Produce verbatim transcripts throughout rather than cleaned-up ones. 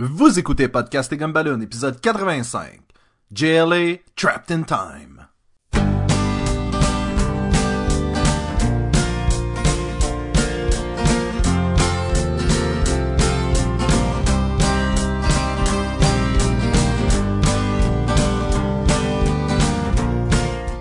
Vous écoutez Podcast et Gumballoon, épisode quatre-vingt-cinq. J L A, Trapped in Time.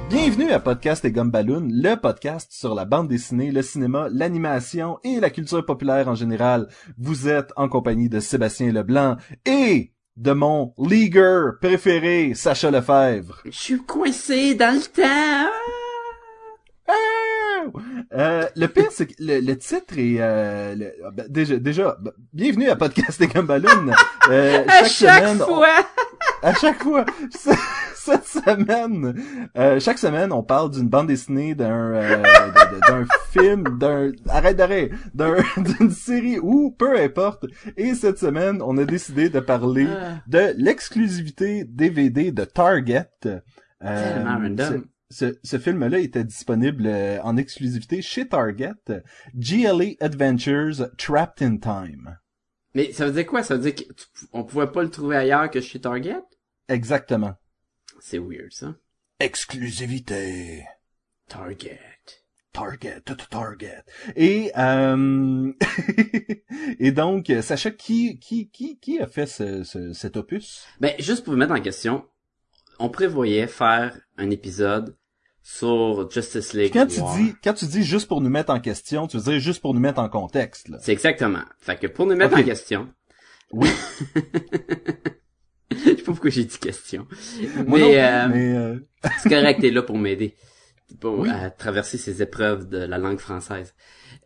Bienvenue à Podcast et Gumballoon, le podcast sur la bande dessinée, le cinéma, l'animation et la culture populaire en général. Vous êtes en compagnie de Sébastien Leblanc et de mon leagueur préféré, Sacha Lefèvre. Je suis coincé dans le temps. Ah! Euh, le pire, c'est que le, le titre est... Euh, le, ben, déjà, déjà ben, bienvenue à Podcast et Gumballoon. Euh, à chaque, chaque semaine, fois! On, à chaque fois! Cette semaine, euh, chaque semaine, on parle d'une bande dessinée, d'un, euh, d'un, d'un film, d'un, arrête d'arrêt, d'un, d'une série ou peu importe. Et cette semaine, on a décidé de parler de l'exclusivité D V D de Target. Euh, Tellement random. Ce, ce film-là était disponible en exclusivité chez Target. G L A Adventures Trapped in Time. Mais ça veut dire quoi? Ça veut dire qu'on pouvait pas le trouver ailleurs que chez Target? Exactement. C'est weird, ça. Exclusivité. Target. Target. Target. Et, euh... Et donc, Sacha, qui, qui, qui, qui a fait ce, ce, cet opus? Ben, juste pour vous mettre en question, on prévoyait faire un épisode sur Justice League. Quand tu War. dis, quand tu dis juste pour nous mettre en question, tu veux dire juste pour nous mettre en contexte, là. C'est exactement. Fait que pour nous mettre okay. en question. Oui. Je sais pas pourquoi j'ai dit question. Moi mais, non, euh, mais euh... c'est correct, t'es là pour m'aider. Pour oui. à traverser ces épreuves de la langue française.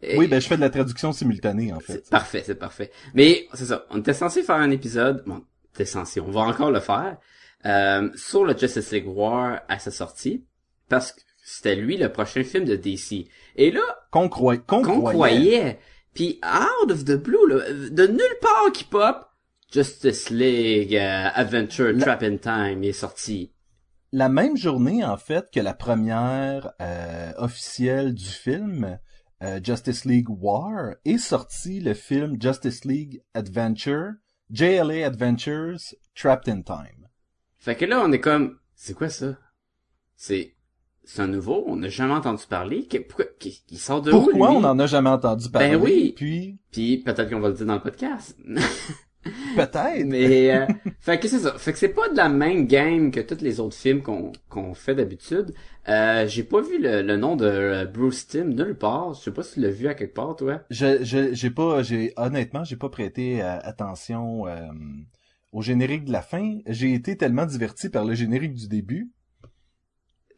Et... Oui, ben je fais de la traduction simultanée, en fait. C'est parfait, c'est parfait. Mais c'est ça, on était censé faire un épisode, bon, t'es censé, on va encore le faire, euh, sur le Justice League War à sa sortie, parce que c'était lui le prochain film de D C. Et là... Qu'on croy... Qu'on qu'on croyait. croyait. Puis out of the blue, là, de nulle part qui pop, Justice League, euh, Adventure, la... Trap in Time est sorti. La même journée, en fait, que la première euh, officielle du film, euh, Justice League War, est sorti le film Justice League Adventure, J L A Adventures, Trapped in Time. Fait que là, on est comme... C'est quoi ça? C'est... C'est un nouveau, on n'a jamais entendu parler. Pourquoi il sort de Pourquoi où, lui? on n'en a jamais entendu parler? Ben oui! Puis, puis peut-être qu'on va le dire dans le podcast. Peut-être. Mais euh, fait que c'est ça. Fait que c'est pas de la même game que tous les autres films qu'on qu'on fait d'habitude. Euh, j'ai pas vu le, le nom de Bruce Timm nulle part. Je sais pas si tu l'as vu à quelque part, toi. Je je j'ai pas j'ai honnêtement j'ai pas prêté euh, attention euh, au générique de la fin. J'ai été tellement diverti par le générique du début.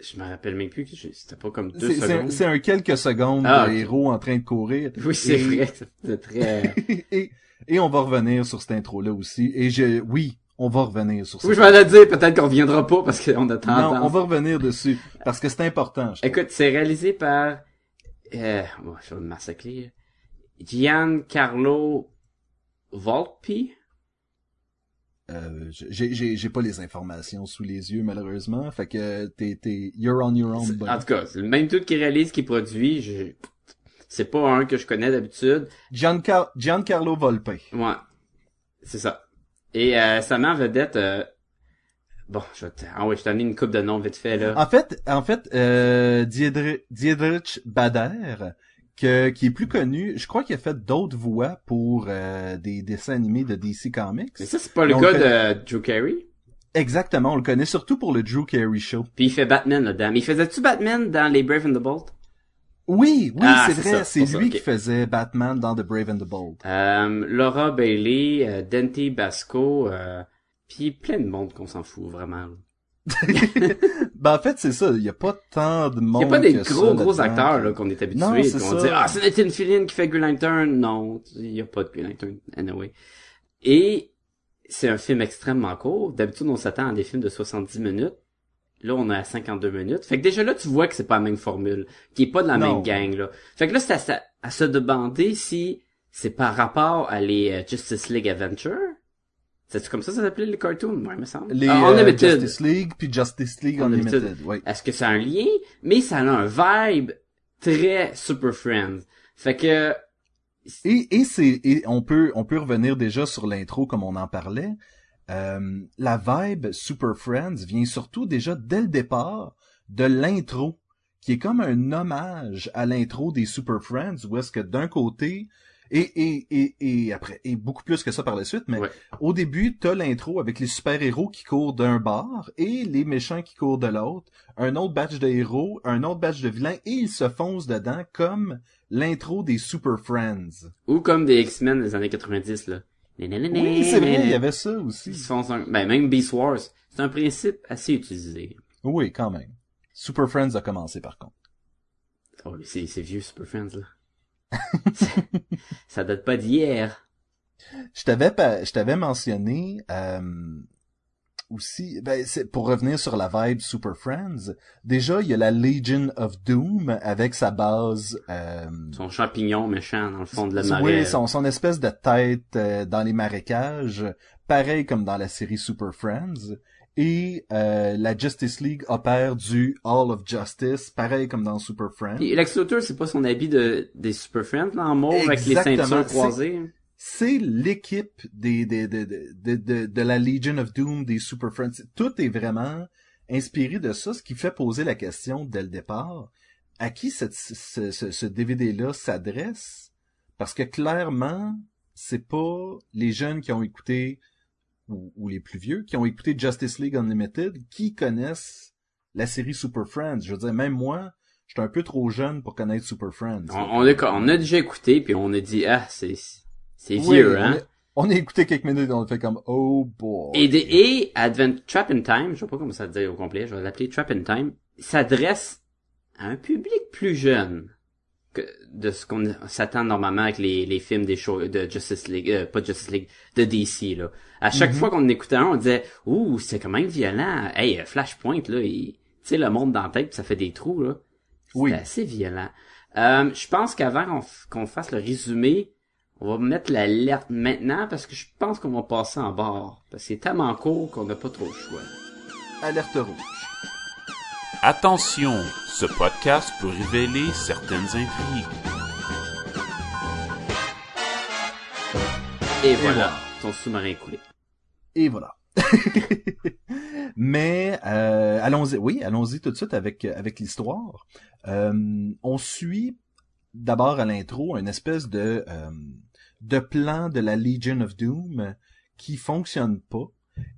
Je me rappelle même plus que c'était pas comme deux c'est, secondes. C'est, c'est un quelques secondes ah, de okay. héros en train de courir. Oui, c'est et... vrai. C'est très. et... Et on va revenir sur cette intro-là aussi. Et je, oui, on va revenir sur ça. Oui, je m'en ai dit, peut-être qu'on reviendra pas parce qu'on a tant Non, temps. on va revenir dessus. Parce que c'est important. Je Écoute, c'est réalisé par, euh, on va faire une massacre-là. Giancarlo Volpe. Euh, j'ai, j'ai, j'ai pas les informations sous les yeux, malheureusement. Fait que t'es, t'es, you're on your own. Bon. En tout cas, c'est le même truc qui réalise, qui produit, j'ai... C'est pas un que je connais d'habitude. Giancar- Giancarlo Volpe. Ouais. C'est ça. Et euh, ça met en vedette... Euh... Bon, je vais te... Ah oui, je t'en ai une coupe de noms vite fait, là. En fait, en fait, euh, Diedrich, Diedrich Bader, que, qui est plus connu, je crois qu'il a fait d'autres voix pour euh, des dessins animés de D C Comics. Mais ça, c'est pas le cas fait... de Drew Carey? Exactement, on le connaît surtout pour le Drew Carey Show. Puis il fait Batman là-dedans. Mais il faisait-tu Batman dans les Brave and the Bold? Oui, oui, ah, c'est, c'est vrai, ça, c'est, c'est lui ça, okay. qui faisait Batman dans The Brave and the Bold. Euh, Laura Bailey, euh, Dante Basco, euh, puis plein de monde qu'on s'en fout vraiment. Ben en fait, c'est ça, il y a pas tant de monde. Il y a pas des gros ça, gros là-dedans. acteurs là qu'on est habitués, qu'on dit ah, c'est Nathan Fillion qui fait Green Lantern. Non, il y a pas de Green Lantern anyway. Et c'est un film extrêmement court. D'habitude, on s'attend à des films de soixante-dix minutes. Là, on est à cinquante-deux minutes. Fait que déjà là, tu vois que c'est pas la même formule, qui est pas de la non. même gang, là. Fait que là, c'est à, à se demander si c'est par rapport à les Justice League Adventure. C'est-tu comme ça ça s'appelait les cartoons? Ouais, il me semble. Les ah, euh, Justice League, puis Justice League Unlimited. Unlimited. Ouais. Est-ce que ça a un lien? Mais ça a un vibe très Super Friends. Fait que Et, et c'est, et on peut, on peut revenir déjà sur l'intro comme on en parlait. Euh, la vibe Super Friends vient surtout déjà dès le départ de l'intro, qui est comme un hommage à l'intro des Super Friends, où est-ce que d'un côté, et, et, et, et après, et beaucoup plus que ça par la suite, mais ouais. Au début, t'as l'intro avec les super-héros qui courent d'un bar et les méchants qui courent de l'autre, un autre batch de héros, un autre batch de vilains, et ils se foncent dedans comme l'intro des Super Friends. Ou comme des X-Men des années quatre-vingt-dix, là. Oui, c'est vrai, il y avait ça aussi. Ils se font un... ben, même Beast Wars, c'est un principe assez utilisé. Oui, quand même. Super Friends a commencé, par contre. Oh, mais c'est, c'est vieux, Super Friends, là. ça, ça date pas d'hier. Je t'avais pas, je t'avais mentionné, euh, aussi, ben, c'est, pour revenir sur la vibe Super Friends, déjà, il y a la Legion of Doom avec sa base, euh... son champignon méchant dans le fond de la marée. Oui, son, son espèce de tête, euh, dans les marécages. Pareil comme dans la série Super Friends. Et euh, la Justice League opère du Hall of Justice, pareil comme dans Super Friends. Et Lex Luthor, c'est pas son habit de des Super Friends là, en mauve avec les ceintures croisées. C'est, c'est l'équipe des, des, des, des de, de, de la Legion of Doom des Super Friends. Tout est vraiment inspiré de ça, ce qui fait poser la question dès le départ à qui cette, ce, ce, ce D V D-là s'adresse, parce que clairement, c'est pas les jeunes qui ont écouté. Ou, ou les plus vieux, qui ont écouté Justice League Unlimited, qui connaissent la série Super Friends. Je veux dire, même moi, j'étais un peu trop jeune pour connaître Super Friends. On, on, a, on a déjà écouté, puis on a dit, ah, c'est, c'est vieux, oui, hein? On a, on a écouté quelques minutes, on a fait comme, oh boy. Et, de, et Advent Trap in Time, je sais pas comment ça dire au complet, je vais l'appeler Trap in Time, s'adresse à un public plus jeune que de ce qu'on s'attend normalement avec les, les films des shows de Justice League, euh, pas Justice League, de D C, là. À chaque mm-hmm. fois qu'on écoutait un, on disait, ouh, c'est quand même violent. Hey, Flashpoint, là, il, tu sais, le monde dans la tête, ça fait des trous, là. C'est oui. assez violent. Euh, je pense qu'avant qu'on, f- qu'on fasse le résumé, on va mettre l'alerte maintenant parce que je pense qu'on va passer en bord. Parce que c'est tellement court qu'on n'a pas trop le choix. Alerte rouge. Attention, ce podcast peut révéler certaines intrigues. Et voilà, ton sous-marin coulé. Et voilà. Mais euh, allons-y, oui, allons-y tout de suite avec avec l'histoire. Euh, on suit d'abord à l'intro une espèce de euh, de plan de la Legion of Doom qui fonctionne pas.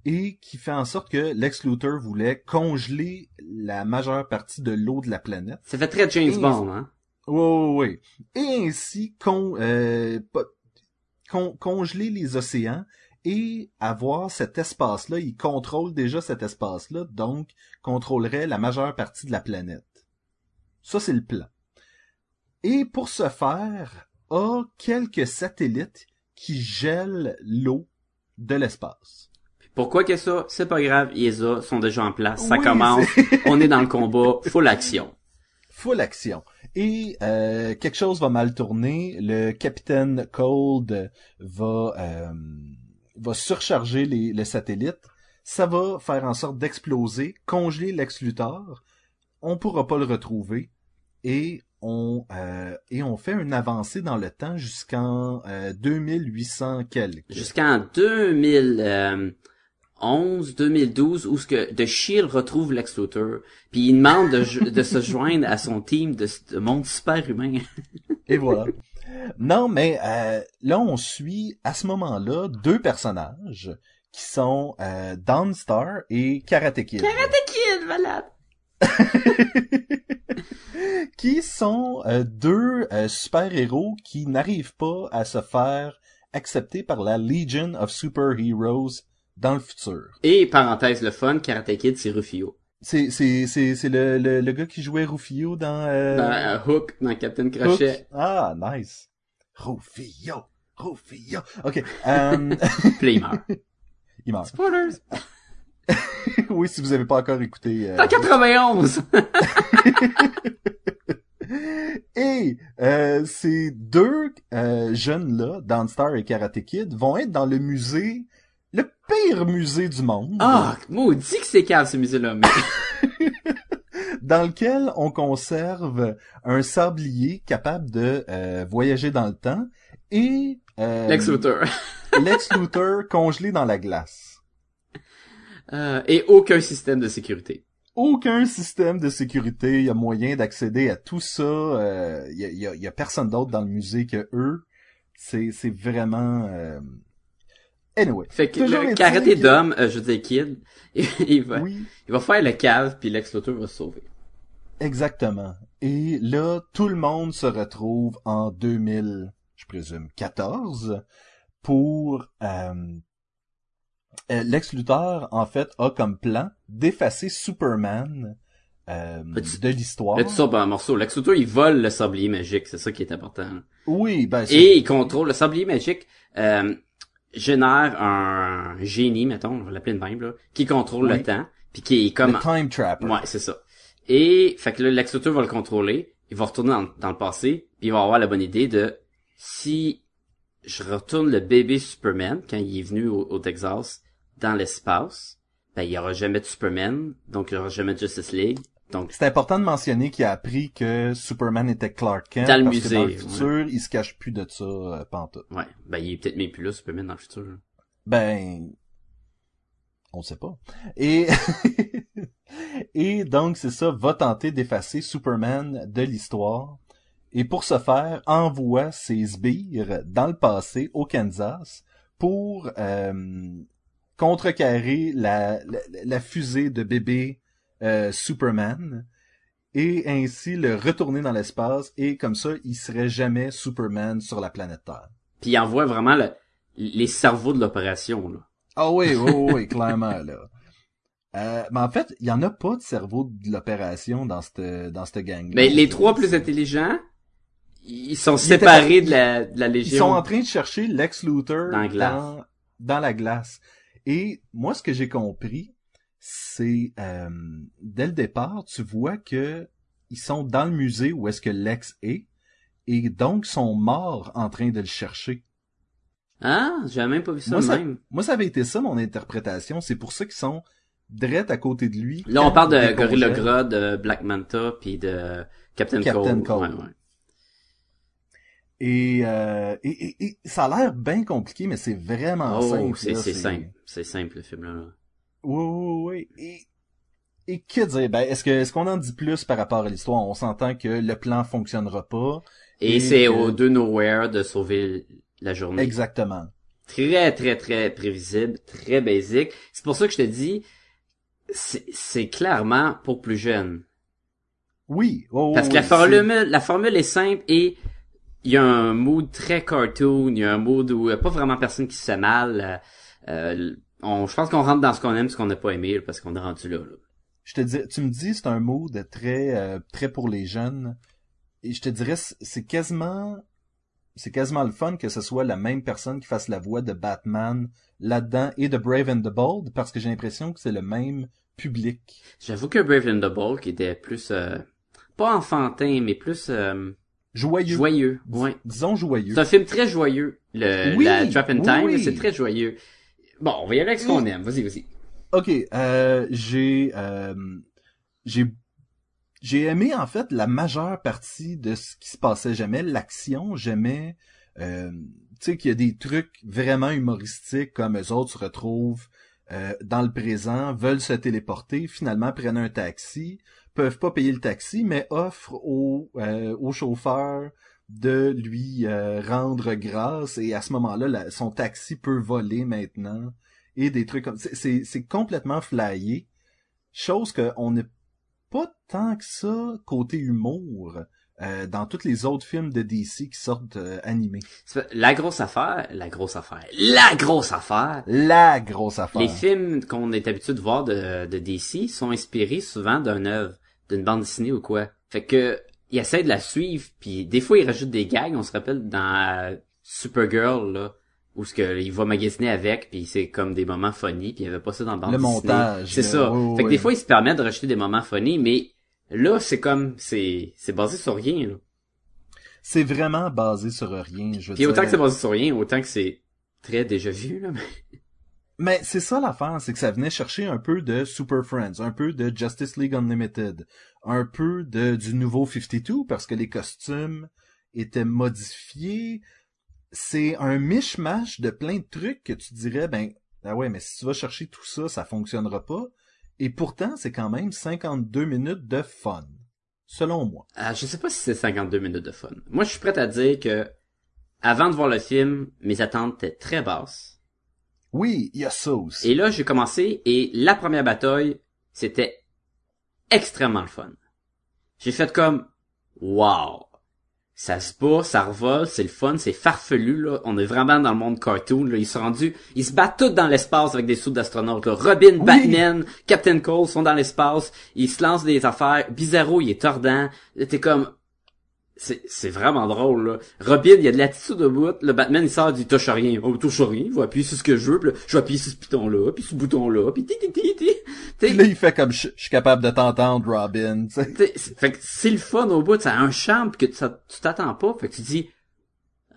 Et qui fait en sorte que Lex Luthor voulait congeler la majeure partie de l'eau de la planète. Ça fait très James Bond, hein? Oui, oui, oui. Et ainsi con, euh, con, congeler les océans et avoir cet espace-là. Il contrôle déjà cet espace-là, donc contrôlerait la majeure partie de la planète. Ça, c'est le plan. Et pour ce faire, a quelques satellites qui gèlent l'eau de l'espace. Pourquoi que ça? C'est pas grave, ils sont déjà en place, ça oui, commence, on est dans le combat, full action. Full action. Et euh, quelque chose va mal tourner, le Capitaine Cold va euh, va surcharger les, les satellites, ça va faire en sorte d'exploser, congeler Lex Luthor, on pourra pas le retrouver, et on euh, et on fait une avancée dans le temps jusqu'en euh, deux mille huit cents quelques. Jusqu'en deux mille... Euh... onze, deux mille douze, où ce que The Shield retrouve Lex Luthor, puis il demande de, de se joindre à son team de, de monde super humain. Et voilà. Non, mais euh, là, on suit, à ce moment-là, deux personnages qui sont euh, Dawn Star et Karate Kid. Karate Kid, malade! Qui sont euh, deux euh, super-héros qui n'arrivent pas à se faire accepter par la Legion of Superheroes dans le futur. Et, parenthèse, le fun, Karate Kid, c'est Rufio. C'est, c'est, c'est, c'est le, le, le gars qui jouait Rufio dans, euh... Dans, uh, Hook, dans Captain Crochet. Hook. Ah, nice. Rufio! Rufio! Ok, um... Puis il meurt. Il meurt. Spoilers! Oui, si vous avez pas encore écouté, euh... Dans quatre-vingt-onze! Et euh, ces deux euh, jeunes-là, Dawnstar et Karate Kid, vont être dans le musée... Le pire musée du monde. Ah, maudit que c'est calme, ce musée-là. Mais... dans lequel on conserve un sablier capable de euh, voyager dans le temps et... Euh, Lex Luthor. Lex Luthor congelé dans la glace. Euh, et aucun système de sécurité. Aucun système de sécurité. Il y a moyen d'accéder à tout ça. Euh, il y a, il y a, il y a personne d'autre dans le musée que eux. C'est, c'est vraiment... Euh... Anyway. Fait que le karaté d'homme, euh, je dis kid, il va, oui. il va faire le cave, puis Lex Luthor va se sauver. Exactement. Et là, tout le monde se retrouve en deux mille, je présume, quatorze, pour... Euh, Euh, Lex Luthor, en fait, a comme plan d'effacer Superman euh, tu, de l'histoire. Là, tu sors par un morceau. Lex Luthor, il vole le sablier magique. C'est ça qui est important. Oui, ben... C'est... Et il contrôle... Le sablier magique euh, génère un génie, mettons, on va l'appeler de même, là, qui contrôle oui. le temps, puis qui est comme... Le time trapper. Ouais, c'est ça. Et, fait que là, Lex Luthor va le contrôler, il va retourner dans, dans le passé, puis il va avoir la bonne idée de... Si je retourne le bébé Superman, quand il est venu au, au Texas... dans l'espace, ben, il y aura jamais de Superman, donc il y aura jamais de Justice League, donc. C'est important de mentionner qu'il a appris que Superman était Clark Kent. Dans le parce musée. Que dans le futur, ouais. il se cache plus de ça, euh, pantoute. Ouais. Ben, il est peut-être même plus là, Superman, dans le futur. Ben, on sait pas. Et, et donc, c'est ça, va tenter d'effacer Superman de l'histoire. Et pour ce faire, envoie ses sbires dans le passé, au Kansas, pour, euh, contrecarrer la, la, la fusée de bébé euh, Superman et ainsi le retourner dans l'espace et comme ça, il serait jamais Superman sur la planète Terre. Puis il envoie vraiment le, les cerveaux de l'opération, là. Ah oui, oui, oui, oui clairement, là. Euh, mais en fait, il y en a pas de cerveau de l'opération dans cette, dans cette gang-là. Mais les trois plus intelligents... Ils sont ils séparés étaient... de, la, de la Légion. Ils sont en train de chercher Lex Luthor dans la glace. Dans, dans la glace. Et moi, ce que j'ai compris, c'est euh, dès le départ, tu vois que ils sont dans le musée où est-ce que Lex est, et donc sont morts en train de le chercher. Ah, j'ai même pas vu ça moi, même. Ça, moi, ça avait été ça mon interprétation. C'est pour ça qu'ils sont drettes à côté de lui. Là, on parle de Gorilla Grodd, de Black Manta, puis de Captain, Captain Cole. Cole. Ouais, ouais. Et, euh, et, et, et ça a l'air bien compliqué, mais c'est vraiment oh, simple. C'est, là, c'est, c'est simple, c'est simple le film-là. Oui, oui, oui. Et, et que dire? Ben, est-ce que est-ce qu'on en dit plus par rapport à l'histoire? On s'entend que le plan fonctionnera pas. Et, et c'est que... au de nowhere de sauver la journée. Exactement. Très, très, très prévisible, très basique. C'est pour ça que je te dis, c'est, c'est clairement pour plus jeunes. Oui. Oh, Parce que oui, la formule, c'est... la formule est simple et il y a un mood très cartoon, il y a un mood où il n'y a pas vraiment personne qui se fait mal. Euh, on, je pense qu'on rentre dans ce qu'on aime, ce qu'on n'a pas aimé, parce qu'on est rendu là. là. Je te dis, tu me dis c'est un mood très euh, très pour les jeunes. Et je te dirais c'est quasiment c'est quasiment le fun que ce soit la même personne qui fasse la voix de Batman là-dedans et de Brave and the Bold, parce que j'ai l'impression que c'est le même public. J'avoue que Brave and the Bold qui était plus euh, pas enfantin, mais plus euh, Joyeux. Joyeux, Dis- ouais. Disons joyeux. C'est un film très joyeux. Le, oui, la Trap and Time, oui. c'est très joyeux. Bon, on va y aller avec ce qu'on oui. aime. Vas-y, vas-y. Ok, euh, j'ai, euh, j'ai, j'ai aimé, en fait, la majeure partie de ce qui se passait. J'aimais l'action, j'aimais, euh, tu sais, qu'il y a des trucs vraiment humoristiques comme eux autres se retrouvent, euh, dans le présent, veulent se téléporter, finalement prennent un taxi. Peuvent pas payer le taxi, mais offrent au, euh, au chauffeur de lui euh, rendre grâce, et à ce moment-là, la, son taxi peut voler maintenant, et des trucs comme ça. C'est, c'est, c'est complètement flyé, chose qu'on n'est pas tant que ça côté humour euh, dans tous les autres films de D C qui sortent euh, animés. La grosse affaire, la grosse affaire, la grosse affaire, la grosse affaire. Les films qu'on est habitué de voir de, de D C sont inspirés souvent d'une œuvre. D'une bande dessinée ou quoi. Fait que, il essaie de la suivre, puis des fois, il rajoute des gags, on se rappelle, dans euh, Supergirl, là, où ce que, il va magasiner avec, puis c'est comme des moments funny, puis il y avait pas ça dans la bande dessinée. Le montage. C'est ça. Oh, fait que oui. des fois, il se permet de rajouter des moments funny, mais là, c'est comme, c'est, c'est basé sur rien, là. C'est vraiment basé sur rien, je veux dire. Puis autant que c'est basé sur rien, autant que c'est très déjà vu, là, mais... Mais c'est ça l'affaire, c'est que ça venait chercher un peu de Super Friends, un peu de Justice League Unlimited, un peu de du nouveau cinquante-deux, parce que les costumes étaient modifiés. C'est un mishmash de plein de trucs que tu dirais, ben, ah ouais, mais si tu vas chercher tout ça, ça fonctionnera pas. Et pourtant, c'est quand même cinquante-deux minutes de fun, selon moi. Ah, je sais pas si c'est cinquante-deux minutes de fun. Moi, je suis prêt à dire que, avant de voir le film, mes attentes étaient très basses. Oui, il y a ça aussi. Et là, j'ai commencé, et la première bataille, c'était extrêmement le fun. J'ai fait comme, wow, ça se bat, ça revole, c'est le fun, c'est farfelu, là. On est vraiment dans le monde cartoon, là. Ils sont rendus, ils se battent tous dans l'espace avec des soutes d'astronautes, là. Robin, oui. Batman, Captain Cole sont dans l'espace, ils se lancent des affaires, Bizarro, il est tordant, t'es comme... C'est, c'est vraiment drôle, là. Robin, il y a de l'attitude au bout. Le Batman, il sort, il touche à rien. Oh, touche à rien. Il va appuyer sur ce que je veux, pis là, je vais appuyer sur ce piton-là, puis sur ce bouton-là, puis ti, ti, ti, ti. Puis là, il fait comme, je suis capable de t'entendre, Robin, t'sais. C'est, fait que c'est le fun au bout. Ça a un charme que ça, tu t'attends pas. Fait que tu dis,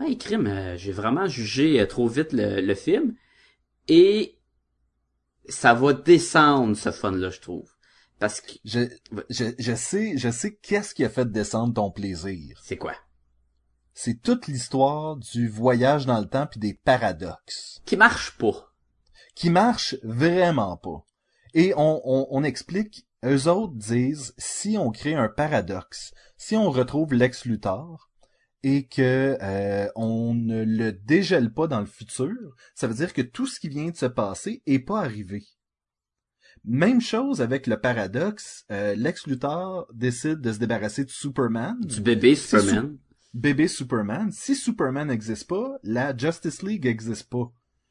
ah, hey, crime, euh, j'ai vraiment jugé euh, trop vite le, le film. Et ça va descendre, ce fun-là, je trouve. Parce que je, je je sais je sais qu'est-ce qui a fait descendre ton plaisir. C'est quoi? C'est toute l'histoire du voyage dans le temps puis des paradoxes. Qui marche pas. Qui marche vraiment pas. Et on on, on explique, eux autres disent, si on crée un paradoxe, si on retrouve Lex Luthor et que euh, on ne le dégèle pas dans le futur, ça veut dire que tout ce qui vient de se passer est pas arrivé. Même chose avec le paradoxe, euh, Lex Luthor décide de se débarrasser de Superman. Du bébé Superman. Si su- bébé Superman. Si Superman n'existe pas, la Justice League n'existe pas.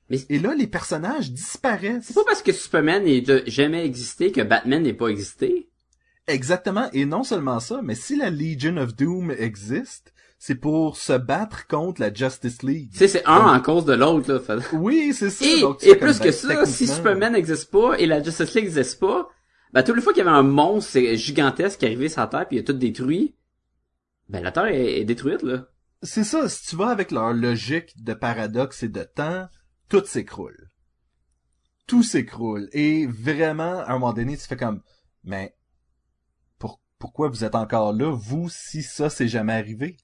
Mais... Et là, les personnages disparaissent. C'est pas parce que Superman n'est jamais existé que Batman n'est pas existé. Exactement, et non seulement ça, mais si la Legion of Doom existe, c'est pour se battre contre la Justice League. Tu sais, c'est un donc, en cause de l'autre, là. Fait... Oui, c'est ça. Et, donc, et plus que ça, si Superman n'existe pas et la Justice League n'existe pas, ben, toutes les fois qu'il y avait un monstre gigantesque qui arrivait sur la Terre puis il a tout détruit, ben, la Terre est, est détruite, là. C'est ça. Si tu vas avec leur logique de paradoxe et de temps, tout s'écroule. Tout s'écroule. Et vraiment, à un moment donné, tu fais comme, mais, pour, pourquoi vous êtes encore là, vous, si ça, c'est jamais arrivé?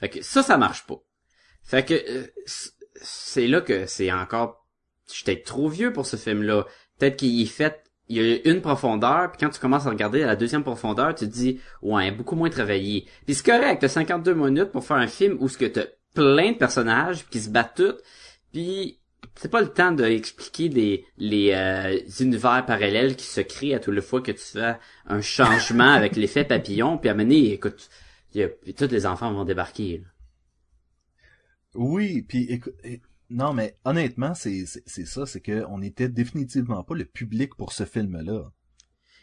Fait que ça, ça marche pas. Fait que euh, c'est là que c'est encore... Je suis peut-être trop vieux pour ce film-là. Peut-être qu'il est fait... Il y a une profondeur, puis quand tu commences à regarder à la deuxième profondeur, tu te dis « Ouais, beaucoup moins travaillé. » Puis c'est correct, t'as cinquante-deux minutes pour faire un film où tu as plein de personnages qui se battent tous, puis c'est pas le temps d'expliquer des les euh, univers parallèles qui se créent à toute la fois que tu fais un changement avec l'effet papillon, puis à mener, écoute... Puis tous les enfants vont débarquer. Là. Oui, puis écoute... Non, mais honnêtement, c'est, c'est, c'est ça, c'est qu'on n'était définitivement pas le public pour ce film-là.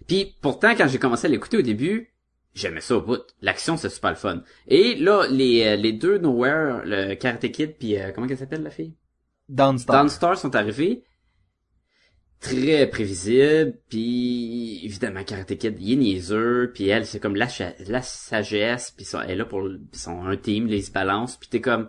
Puis pourtant, quand j'ai commencé à l'écouter au début, j'aimais ça au bout. L'action, c'est super le fun. Et là, les, les deux Nowhere, le Karate Kid, puis euh, comment qu'elle s'appelle, la fille? Dawnstar. Dawnstar sont arrivés. Très prévisible, puis évidemment Karate Kid, il est niaiseux, puis elle, c'est comme la, cha- la sagesse, puis elle est là pour son un team, les balances, puis t'es comme,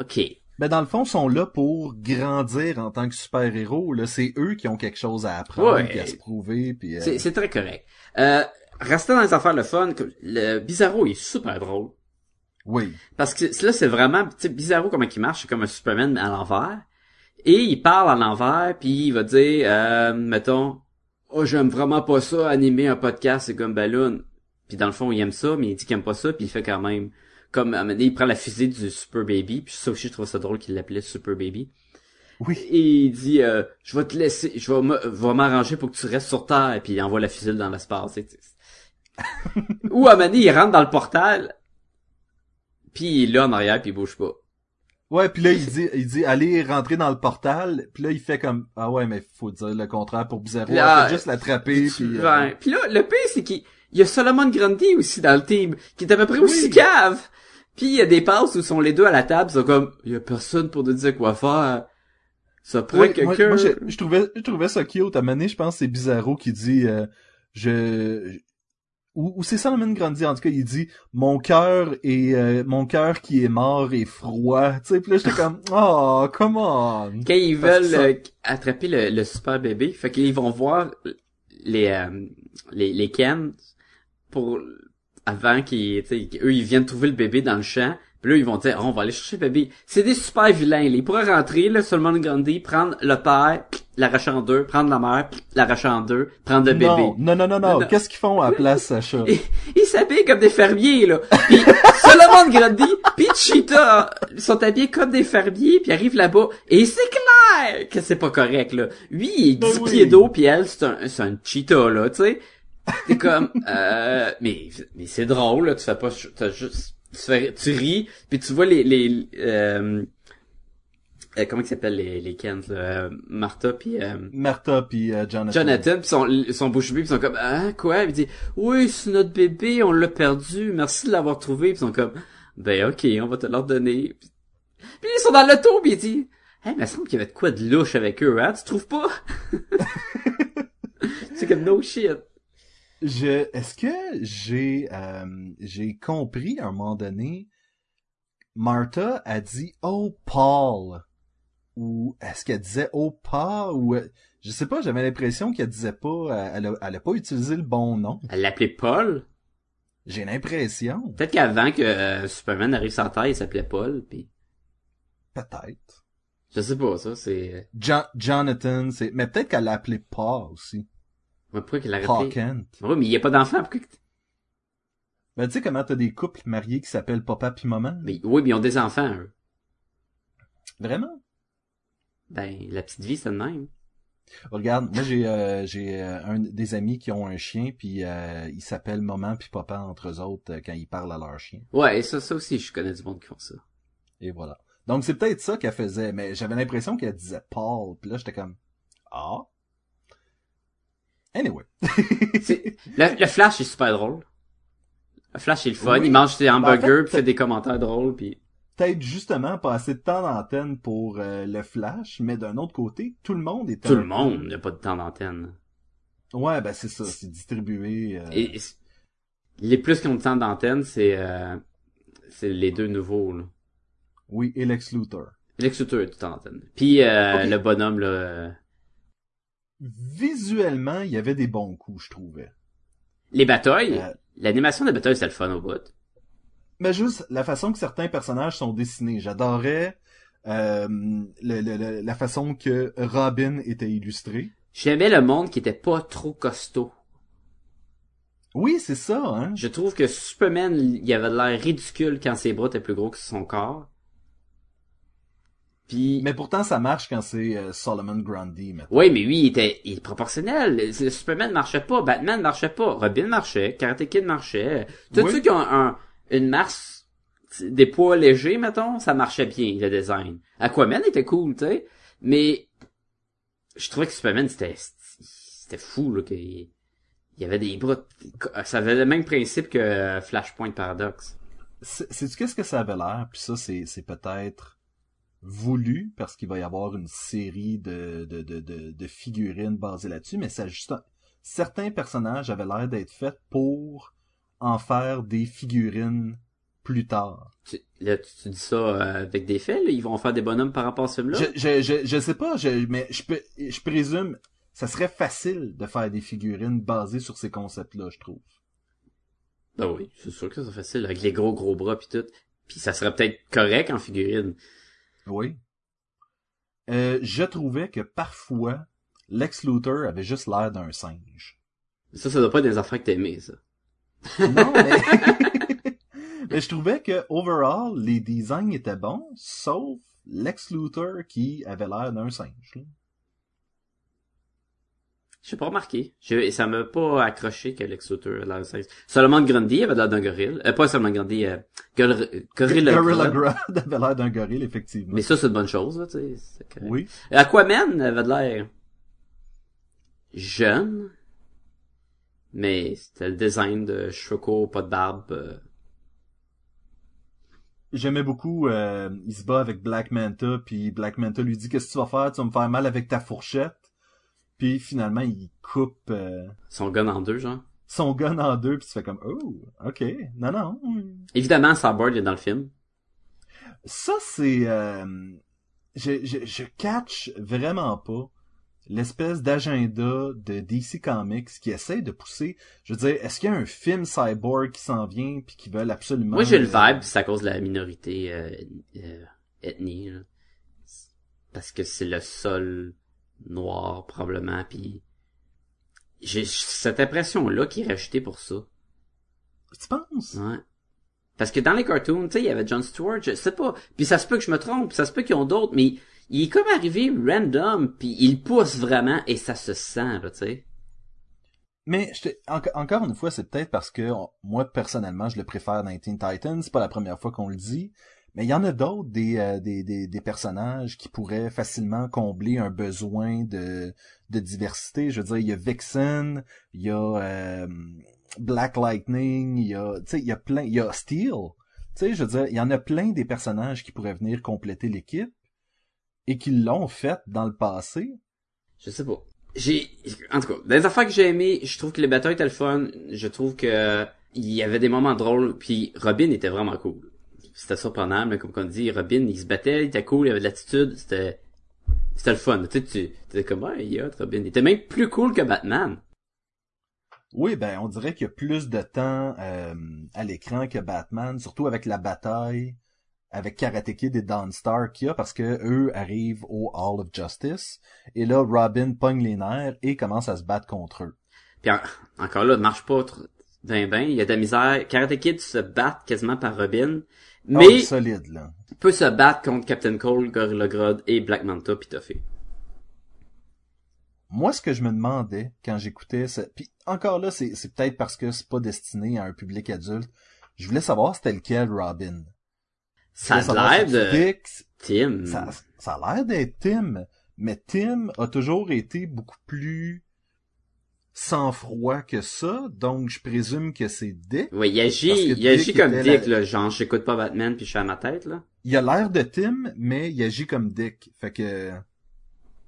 ok. Ben dans le fond, ils sont là pour grandir en tant que super-héros, là, c'est eux qui ont quelque chose à apprendre, ouais, puis à se prouver, puis... Euh... C'est, c'est très correct. Euh, restant dans les affaires le fun, le Bizarro, il est super drôle. Oui. Parce que là, c'est vraiment, tu sais, Bizarro, comment il marche, c'est comme un Superman, mais à l'envers. Et il parle à l'envers, puis il va dire, euh, mettons, « Oh, j'aime vraiment pas ça, animer un podcast, c'est comme Balloon. » Puis dans le fond, il aime ça, mais il dit qu'il aime pas ça, puis il fait quand même. Comme, il prend la fusée du Super Baby, puis ça aussi, je trouve ça drôle qu'il l'appelait Super Baby. Oui. Et il dit, euh, « Je vais te laisser, je vais m'arranger pour que tu restes sur Terre. » Puis il envoie la fusée dans l'espace. Ou à Mané, il rentre dans le portal, puis il est là en arrière, puis il bouge pas. Ouais, puis là, il dit, il dit, allez rentrer dans le portal, puis là, il fait comme, ah ouais, mais faut dire le contraire pour Bizarro, il faut juste l'attraper, puis... Euh... Puis là, le pire, c'est qu'il il y a Solomon Grundy aussi dans le team, qui est à peu près oui. aussi cave, puis il y a des passes où sont les deux à la table, ils sont comme, il y a personne pour nous dire quoi faire, ça prend oui, quelqu'un... Moi, moi je, je, trouvais, je trouvais ça cute, à un moment donné, je pense que c'est Bizarro qui dit, euh, je... ou c'est Salomon Grandi, en tout cas, il dit « Mon cœur est euh, mon cœur qui est mort est froid. » Tu sais, puis là, j'étais comme « Oh, come on! » Quand ils Parce veulent ça... euh, attraper le, le super bébé, fait qu'ils vont voir les euh, les, les Kens pour avant qu'ils, tu sais, eux, ils viennent trouver le bébé dans le champ. Puis là, ils vont dire, oh, on va aller chercher le bébé. C'est des super vilains. Ils pourraient rentrer, là, Salomon Grandi, prendre le père, l'arracher en deux, prendre la mère, l'arracher en deux, prendre le bébé. Non, non, non, non, non. non. Qu'est-ce qu'ils font à la place, Sacha? Ils, ils s'habillent comme des fermiers, là. Puis Salomon Grandi, puis Cheetah sont habillés comme des fermiers, puis arrivent là-bas. Et c'est clair que c'est pas correct, là. Lui, il est dix oui. pieds d'eau, puis elle, c'est un, c'est un Cheetah, là, tu sais. T'es comme, euh, mais, mais c'est drôle, là. Tu fais pas, t'as juste... Tu, fais, tu ris, puis tu vois les... les euh, euh, comment ils s'appellent les, les Kens, là? Euh, Martha, puis... Euh, Martha, puis euh, Jonathan. Jonathan, puis son, son bouche-bée, puis ils sont comme, ah, quoi? Il dit, oui, c'est notre bébé, on l'a perdu, merci de l'avoir trouvé. Puis ils sont comme, ben ok, on va te leur donner. Puis, puis ils sont dans l'auto, puis ils disent, hey, mais il me semble qu'il y avait de quoi de louche avec eux, hein? Tu trouves pas? C'est comme, no shit. Je, est-ce que j'ai, euh, j'ai compris à un moment donné, Martha a dit « Oh, Paul » ou est-ce qu'elle disait « Oh, Paul » ou je sais pas, j'avais l'impression qu'elle disait pas, elle a, elle a pas utilisé le bon nom. Elle l'appelait Paul? J'ai l'impression. Peut-être qu'avant que euh, Superman arrive sur Terre, il s'appelait Paul, puis... Peut-être. Je sais pas, ça, c'est... John, Jonathan, c'est... Mais peut-être qu'elle l'appelait Paul aussi. Mais pourquoi qu'il a arrêté? Oui, mais il n'y a pas d'enfant, pourquoi que... Ben, tu sais comment t'as des couples mariés qui s'appellent papa pis maman? Mais, oui, mais ils ont des enfants, eux. Vraiment? Ben, la petite vie, c'est le même. Regarde, moi, j'ai euh, j'ai euh, un des amis qui ont un chien, puis euh, ils s'appellent maman pis papa entre eux autres euh, quand ils parlent à leur chien. Ouais, et ça, ça aussi, je connais du monde qui font ça. Et voilà. Donc, c'est peut-être ça qu'elle faisait, mais j'avais l'impression qu'elle disait Paul, puis là, j'étais comme, ah... Anyway. c'est, le, le Flash est super drôle. Le Flash est le fun. Oui. Il mange ses hamburgers, ben en fait, pis fait des commentaires drôles, pis... Peut-être justement pas assez de temps d'antenne pour euh, le Flash, mais d'un autre côté, tout le monde est... Tout le monde n'a pas de temps d'antenne. Ouais, ben c'est ça, c'est distribué... Euh... Et, c'est... Les plus qui ont de temps d'antenne, c'est euh, c'est les deux nouveaux, là. Oui, et Lex Luthor. Lex Luthor est tout le temps d'antenne. Pis euh, okay. Le bonhomme, là... Euh... Visuellement, il y avait des bons coups, je trouvais. Les batailles, euh, l'animation des batailles, c'est le fun au bout. Mais juste la façon que certains personnages sont dessinés. J'adorais euh, le, le, le, la façon que Robin était illustré. J'aimais le monde qui était pas trop costaud. Oui, c'est ça, hein. Je trouve que Superman, il avait l'air ridicule quand ses bras étaient plus gros que son corps. Pis... Mais pourtant, ça marche quand c'est euh, Salomon Grandi, maintenant. Oui, mais lui, il était il est proportionnel. Le Superman marchait pas, Batman marchait pas, Robin marchait, Karate Kid marchait. Tous oui. ceux qui ont un, une masse, des poids légers, mettons, ça marchait bien, le design. Aquaman était cool, tu sais. Mais je trouvais que Superman, c'était c'était fou, là, qu'il y avait des bras... Ça avait le même principe que Flashpoint Paradox. Sais-tu qu'est-ce que ça avait l'air? Puis ça, c'est, c'est peut-être... voulu, parce qu'il va y avoir une série de, de, de, de, de figurines basées là-dessus, mais ça juste... certains personnages avaient l'air d'être faits pour en faire des figurines plus tard. Tu, là, tu, tu dis ça avec des faits, là? Ils vont faire des bonhommes par rapport à ce film-là? Je, je, je, je sais pas, je, mais je, peux, je présume, ça serait facile de faire des figurines basées sur ces concepts-là, je trouve. Ben oui, c'est sûr que ça serait facile, avec les gros gros bras pis tout. Pis ça serait peut-être correct en figurine. Oui. Euh, je trouvais que parfois, Lex Luthor avait juste l'air d'un singe. Ça, ça doit pas être des affaires que t'aimais, ça. Non, mais... mais je trouvais que, overall, les designs étaient bons, sauf Lex Luthor qui avait l'air d'un singe. J'ai pas remarqué. Je... Ça m'a pas accroché que Lex Luthor avait l'air d'un singe. Salomon Grandi avait l'air d'un gorille. Euh, pas Salomon Grandi, euh... Gorilla, Gorilla, Gorilla Grodd avait l'air d'un gorille, effectivement. Mais ça, c'est une bonne chose, là, tu sais. Que... Oui. Aquaman avait de l'air jeune, mais c'était le design de cheveux courts, pas de barbe. Euh... J'aimais beaucoup, euh, il se bat avec Black Manta, puis Black Manta lui dit « Qu'est-ce que tu vas faire? Tu vas me faire mal avec ta fourchette. » Puis finalement, il coupe... Euh... Son gun en deux, genre. son gun en deux, puis tu fais comme « Oh, ok, non, non. » Évidemment, Cyborg est dans le film. Ça, c'est... Euh, je, je, je catch vraiment pas l'espèce d'agenda de D C Comics qui essaie de pousser... Je veux dire, est-ce qu'il y a un film Cyborg qui s'en vient, puis qui veulent absolument... Moi, j'ai le vibe, c'est à cause de la minorité euh, euh, ethnie. Là. Parce que c'est le seul noir, probablement, puis... J'ai cette impression-là qui est rajoutée pour ça. Tu penses? Ouais. Parce que dans les cartoons, tu sais, il y avait Jon Stewart, je sais pas. Puis ça se peut que je me trompe, puis ça se peut qu'ils ont d'autres, mais il est comme arrivé random, puis il pousse vraiment, et ça se sent, là, tu sais. Mais je en- encore une fois, c'est peut-être parce que on, moi, personnellement, je le préfère dans Teen Titans, c'est pas la première fois qu'on le dit, mais il y en a d'autres, des, euh, des, des, des personnages qui pourraient facilement combler un besoin de... de diversité. Je veux dire, il y a Vixen, il y a euh, Black Lightning, il y a, tu sais, il y a plein, il y a Steel. Tu sais, je veux dire, il y en a plein des personnages qui pourraient venir compléter l'équipe et qui l'ont fait dans le passé. Je sais pas. J'ai, en tout cas, des affaires que j'ai aimées, je trouve que les batailles étaient le fun. Je trouve que il y avait des moments drôles, puis Robin était vraiment cool. C'était surprenant, mais comme on dit, Robin, il se battait, il était cool, il avait de l'attitude, c'était... C'était le fun. Tu sais, tu étais comme, ah, il y a Robin. Il était même plus cool que Batman. Oui, ben, on dirait qu'il y a plus de temps euh, à l'écran que Batman, surtout avec la bataille avec Karate Kid et Don Starr qu'il y a, parce que eux arrivent au Hall of Justice, et là, Robin pogne les nerfs et commence à se battre contre eux. Puis en, encore là, marche pas trop ben ben, il y a de la misère. Karate Kid se bat quasiment par Robin. Mais, oh, il est solide, là. Peut se battre contre Captain Cold, Gorilla Grodd et Black Manta pis Toffee. Moi, ce que je me demandais quand j'écoutais ça, pis encore là, c'est, c'est peut-être parce que c'est pas destiné à un public adulte, je voulais savoir c'était lequel Robin. Ça a l'air de Tim. Ça, ça a l'air d'être Tim, mais Tim a toujours été beaucoup plus sans froid que ça, donc je présume que c'est Dick. Oui, il agit, il agit comme Dick, la... là, genre, j'écoute pas Batman puis je suis à ma tête, là. Il a l'air de Tim, mais il agit comme Dick, fait que...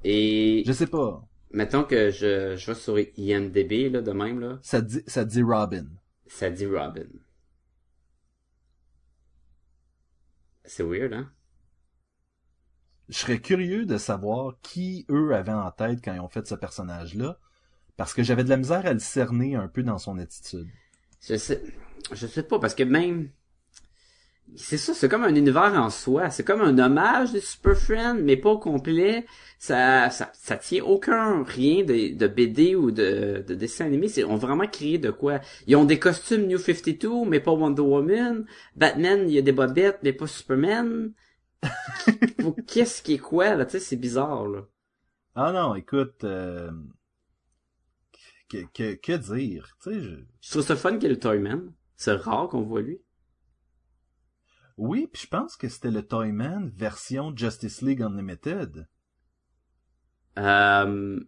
Et... Je sais pas. Mettons que je, je vais sur I M D B, là, de même, là. Ça dit, ça dit Robin. Ça dit Robin. C'est weird, hein? Je serais curieux de savoir qui, eux, avaient en tête quand ils ont fait ce personnage-là. Parce que j'avais de la misère à le cerner un peu dans son attitude. Je sais, je sais pas, parce que même, c'est ça, c'est comme un univers en soi. C'est comme un hommage des Super Friends, mais pas au complet. Ça, ça, ça tient aucun rien de, de B D ou de, de dessin animé. Ils ont vraiment créé de quoi. Ils ont des costumes New cinquante-deux, mais pas Wonder Woman. Batman, il y a des bobettes, mais pas Superman. Qu'est-ce qui est quoi, là? Tu sais, c'est bizarre, là. Ah non, écoute, euh... Que, que, que dire, tu sais, je... je trouve ça fun qu'il y ait le Toyman. C'est rare qu'on voit lui. Oui, puis je pense que c'était le Toyman version Justice League Unlimited. Euh...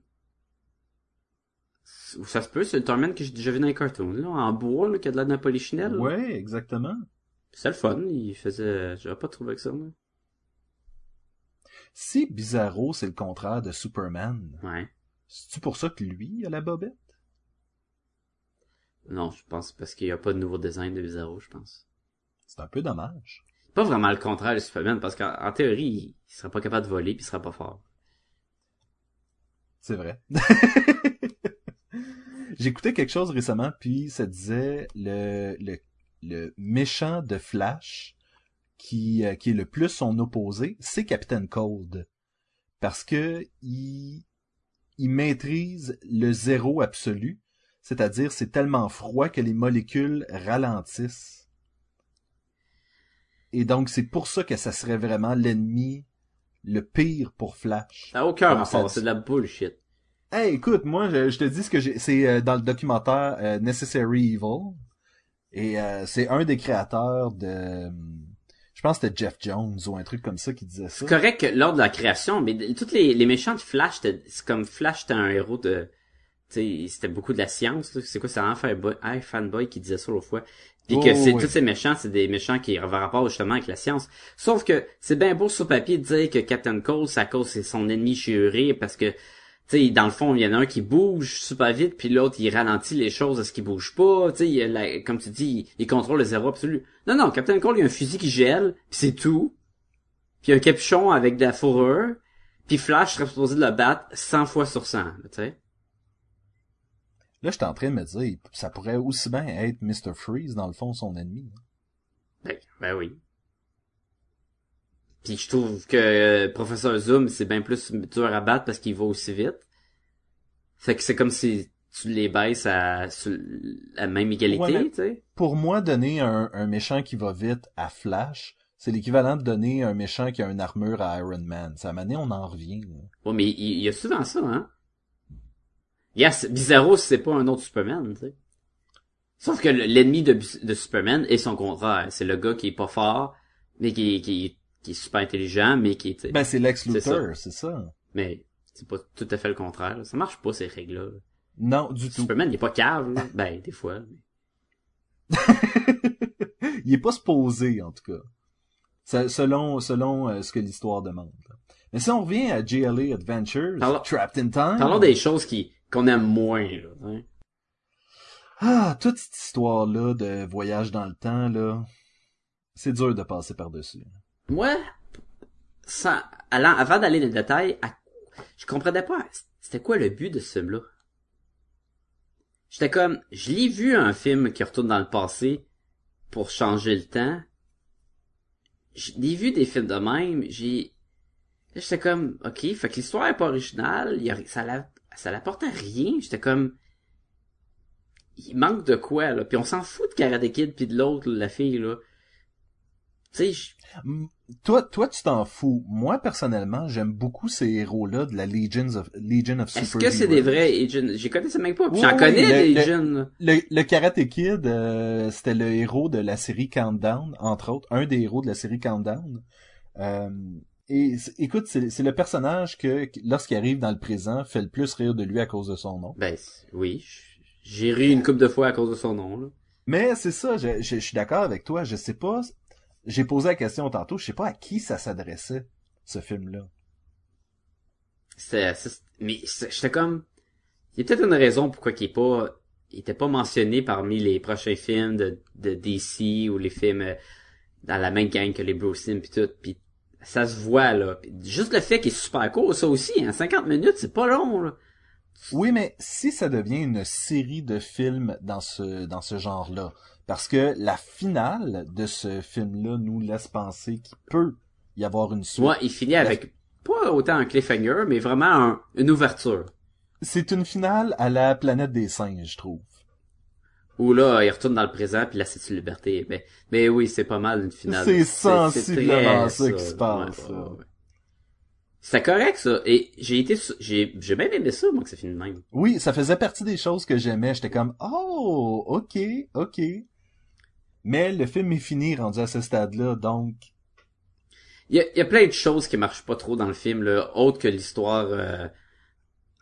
Ça se peut, c'est le Toyman que j'ai déjà vu dans les cartoons, là, en bois, là, qui a de la napolichinelle. Ouais, exactement. C'est le fun, il faisait... J'aurais pas trouvé que ça, moi. Si Bizarro, c'est le contraire de Superman. Ouais. C'est-tu pour ça que lui a la bobette? Non, je pense parce qu'il n'y a pas de nouveau design de Bizarro, je pense. C'est un peu dommage. Pas vraiment le contraire de Superman, parce qu'en en théorie, il ne sera pas capable de voler puis il sera pas fort. C'est vrai. J'écoutais quelque chose récemment, puis ça disait le, le, le méchant de Flash qui, qui est le plus son opposé, c'est Captain Cold. Parce que il... il maîtrise le zéro absolu, c'est-à-dire c'est tellement froid que les molécules ralentissent. Et donc, c'est pour ça que ça serait vraiment l'ennemi le pire pour Flash. Ça n'a aucun rapport, c'est de la bullshit. Hey, écoute, moi, je, je te dis ce que j'ai... C'est euh, dans le documentaire euh, Necessary Evil, et euh, c'est un des créateurs de... Je pense que c'était Jeff Jones ou un truc comme ça qui disait ça. C'est correct que lors de la création, mais toutes les, les méchants de Flash, c'est comme Flash, c'était un héros de... Tu sais, c'était beaucoup de la science. Là. C'est quoi, c'est un fanboy, un fanboy qui disait ça l'autre fois. Puis oh, que c'est oui. Tous ces méchants, c'est des méchants qui avaient rapport justement avec la science. Sauf que c'est bien beau sur papier de dire que Captain Cold, c'est à cause c'est son ennemi juré parce que tu sais, dans le fond, il y en a un qui bouge super vite, puis l'autre, il ralentit les choses à ce qu'il bouge pas. Tu sais, comme tu dis, il, il contrôle le zéro absolu. Non, non, Captain Cole, il y a un fusil qui gèle, puis c'est tout. Puis un capuchon avec de la fourrure, puis Flash serait supposé de le battre cent fois sur cent, tu sais. Là, je suis en train de me dire, ça pourrait aussi bien être mister Freeze, dans le fond, son ennemi. Hein? Ben, ben oui. Puis je trouve que euh, Professeur Zoom, c'est bien plus dur à battre parce qu'il va aussi vite. Fait que c'est comme si tu les baisses à, à même égalité, ouais, tu sais. Pour moi, donner un, un méchant qui va vite à Flash, c'est l'équivalent de donner un méchant qui a une armure à Iron Man. Ça m'a donné, on en revient. Là. Ouais, mais il y, y a souvent ça, hein? Yes, Bizarro, c'est pas un autre Superman, tu sais. Sauf que l'ennemi de, de Superman est son contraire. C'est le gars qui est pas fort, mais qui, qui, qui est super intelligent, mais qui est... Ben, c'est Lex Luthor, c'est ça. c'est ça. Mais c'est pas tout à fait le contraire. Ça marche pas, ces règles-là. Non, du Superman, tout. Superman, il est pas cave, là. Ben, des fois. Mais... il est pas supposé, en tout cas. Ça, selon selon euh, ce que l'histoire demande. Mais si on revient à G L A Adventures, Parla... Trapped in Time... Parlons des choses qui... qu'on aime moins, là. Hein? Ah, toute cette histoire-là de voyage dans le temps, là, c'est dur de passer par-dessus. Moi, sans, allant, avant d'aller dans le détail, à, je comprenais pas, c'était quoi le but de ce film-là? J'étais comme, je l'ai vu un film qui retourne dans le passé pour changer le temps. Je l'ai vu des films de même, j'ai... J'étais comme, ok, fait que l'histoire est pas originale, y a, ça l'a... ça l'apporte à rien. J'étais comme... Il manque de quoi, là. Puis on s'en fout de Karate Kid pis de l'autre, la fille, là. Tu sais, je... Toi, toi, tu t'en fous. Moi, personnellement, j'aime beaucoup ces héros-là de la Legions of, Legion of Superheroes. Est-ce que c'est des vrais Legions? J'ai connu ça même pas. Oui, J'en connais des Legions. Le, le, le Karate Kid, euh, c'était le héros de la série Countdown, entre autres. Un des héros de la série Countdown. Euh... Et écoute, c'est, c'est le personnage que, lorsqu'il arrive dans le présent, fait le plus rire de lui à cause de son nom. Ben oui, j'ai ri une couple de fois à cause de son nom. Là. Mais c'est ça, je, je, je suis d'accord avec toi. Je sais pas, j'ai posé la question tantôt, je sais pas à qui ça s'adressait, ce film-là. C'est, c'est, mais c'est, j'étais comme... Il y a peut-être une raison pourquoi il est pas, il était pas mentionné parmi les prochains films de, de D C ou les films dans la même gang que les Bruce Timm pis tout, pis ça se voit, là. Juste le fait qu'il est super court, ça aussi, hein. cinquante minutes, c'est pas long, là. Oui, mais si ça devient une série de films dans ce, dans ce genre-là, parce que la finale de ce film-là nous laisse penser qu'il peut y avoir une suite. Ouais, il finit avec la... pas autant un cliffhanger, mais vraiment un, une ouverture. C'est une finale à la Planète des singes, je trouve. Où là, il retourne dans le présent, puis là, c'est une liberté. Mais, mais oui, c'est pas mal une finale. C'est sensiblement ça qui se passe. Ouais, ouais, ouais. C'est correct, ça. Et j'ai été, j'ai, j'ai même aimé ça, moi, que ça finit de même. Oui, ça faisait partie des choses que j'aimais. J'étais comme, oh, ok, ok. Mais le film est fini, rendu à ce stade-là, donc. Il y a, il y a plein de choses qui marchent pas trop dans le film, là, autre que l'histoire, euh...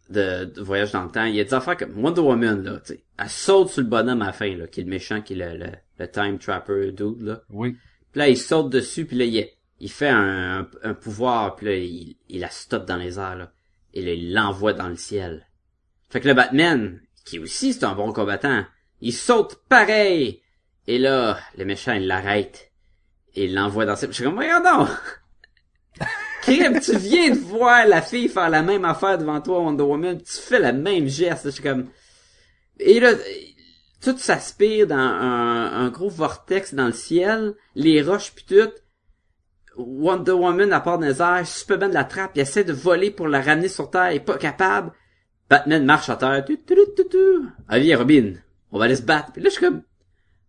De, de voyage dans le temps. Il y a des affaires comme Wonder Woman, là, tu sais, elle saute sur le bonhomme à la fin, là, qui est le méchant, qui est le, le, le Time Trapper dude, là. Oui. Puis là, il saute dessus, puis là, il, il fait un, un, un pouvoir, puis là, il, il la stoppe dans les airs, là. Et là, il l'envoie dans le ciel. Fait que le Batman, qui aussi, c'est un bon combattant, il saute pareil! Et là, le méchant, il l'arrête. Et il l'envoie dans le ciel. Je suis comme, regarde-donc! Crime, tu viens de voir la fille faire la même affaire devant toi, Wonder Woman, tu fais le même geste, je suis comme... Et là, tout s'aspire dans un, un gros vortex dans le ciel, les roches pis tout, Wonder Woman à part des airs, Superman la trappe, il essaie de voler pour la ramener sur Terre, il est pas capable, Batman marche à terre, tu, tu, tu, tu, tu. Ah, viens, Robin, on va aller se battre, pis là, je suis comme...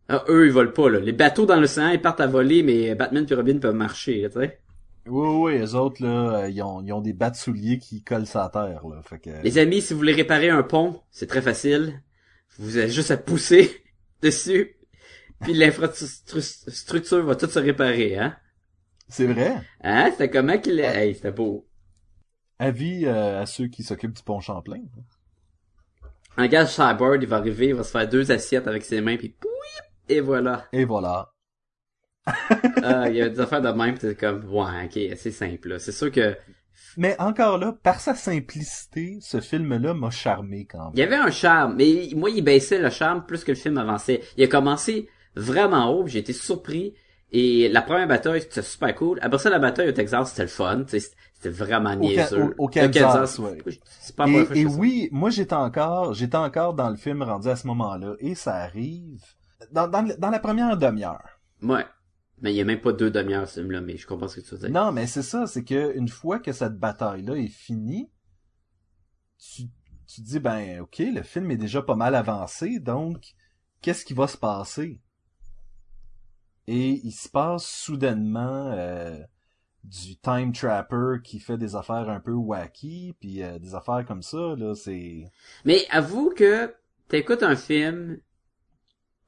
Ah, eux, ils volent pas, là, les bateaux dans l'océan, ils partent à voler, mais Batman pis Robin peuvent marcher, tu sais. Oui, oui, eux autres, là, ils ont, ils ont des bas de souliers qui collent sa terre, là. Fait que... Les amis, si vous voulez réparer un pont, c'est très facile. Vous avez juste à pousser dessus, puis l'infrastructure va tout se réparer, hein? C'est vrai? Hein? C'était comment qu'il est? Hey, c'était beau. Avis euh, à ceux qui s'occupent du pont Champlain. Un gars Cyborg, il va arriver, il va se faire deux assiettes avec ses mains, puis pouip, et voilà. Et voilà. Il euh, y a des affaires de même, c'est comme, ouais, ok, c'est simple, là. C'est sûr que Mais encore là, par sa simplicité, ce film-là m'a charmé quand même. Il y avait un charme, mais moi, il baissait le charme plus que le film avançait. Il a commencé vraiment haut, j'ai été surpris. Et la première bataille, c'était super cool. Après ça, la bataille au Texas, c'était le fun. T'sais, c'était vraiment niaiseux. Au, au, au Kansas, oui. C'est pas moi. Et, et oui, moi, j'étais encore, j'étais encore dans le film rendu à ce moment-là. Et ça arrive dans, dans, dans la première demi-heure. Ouais. Mais il n'y a même pas deux demi-heures, ce film-là, mais je comprends ce que tu veux dire. Non, mais c'est ça, c'est que une fois que cette bataille-là est finie, tu, tu dis, ben, ok, le film est déjà pas mal avancé, donc, qu'est-ce qui va se passer? Et il se passe soudainement euh, du time trapper qui fait des affaires un peu wacky, puis euh, des affaires comme ça, là, c'est... Mais avoue que t'écoutes un film,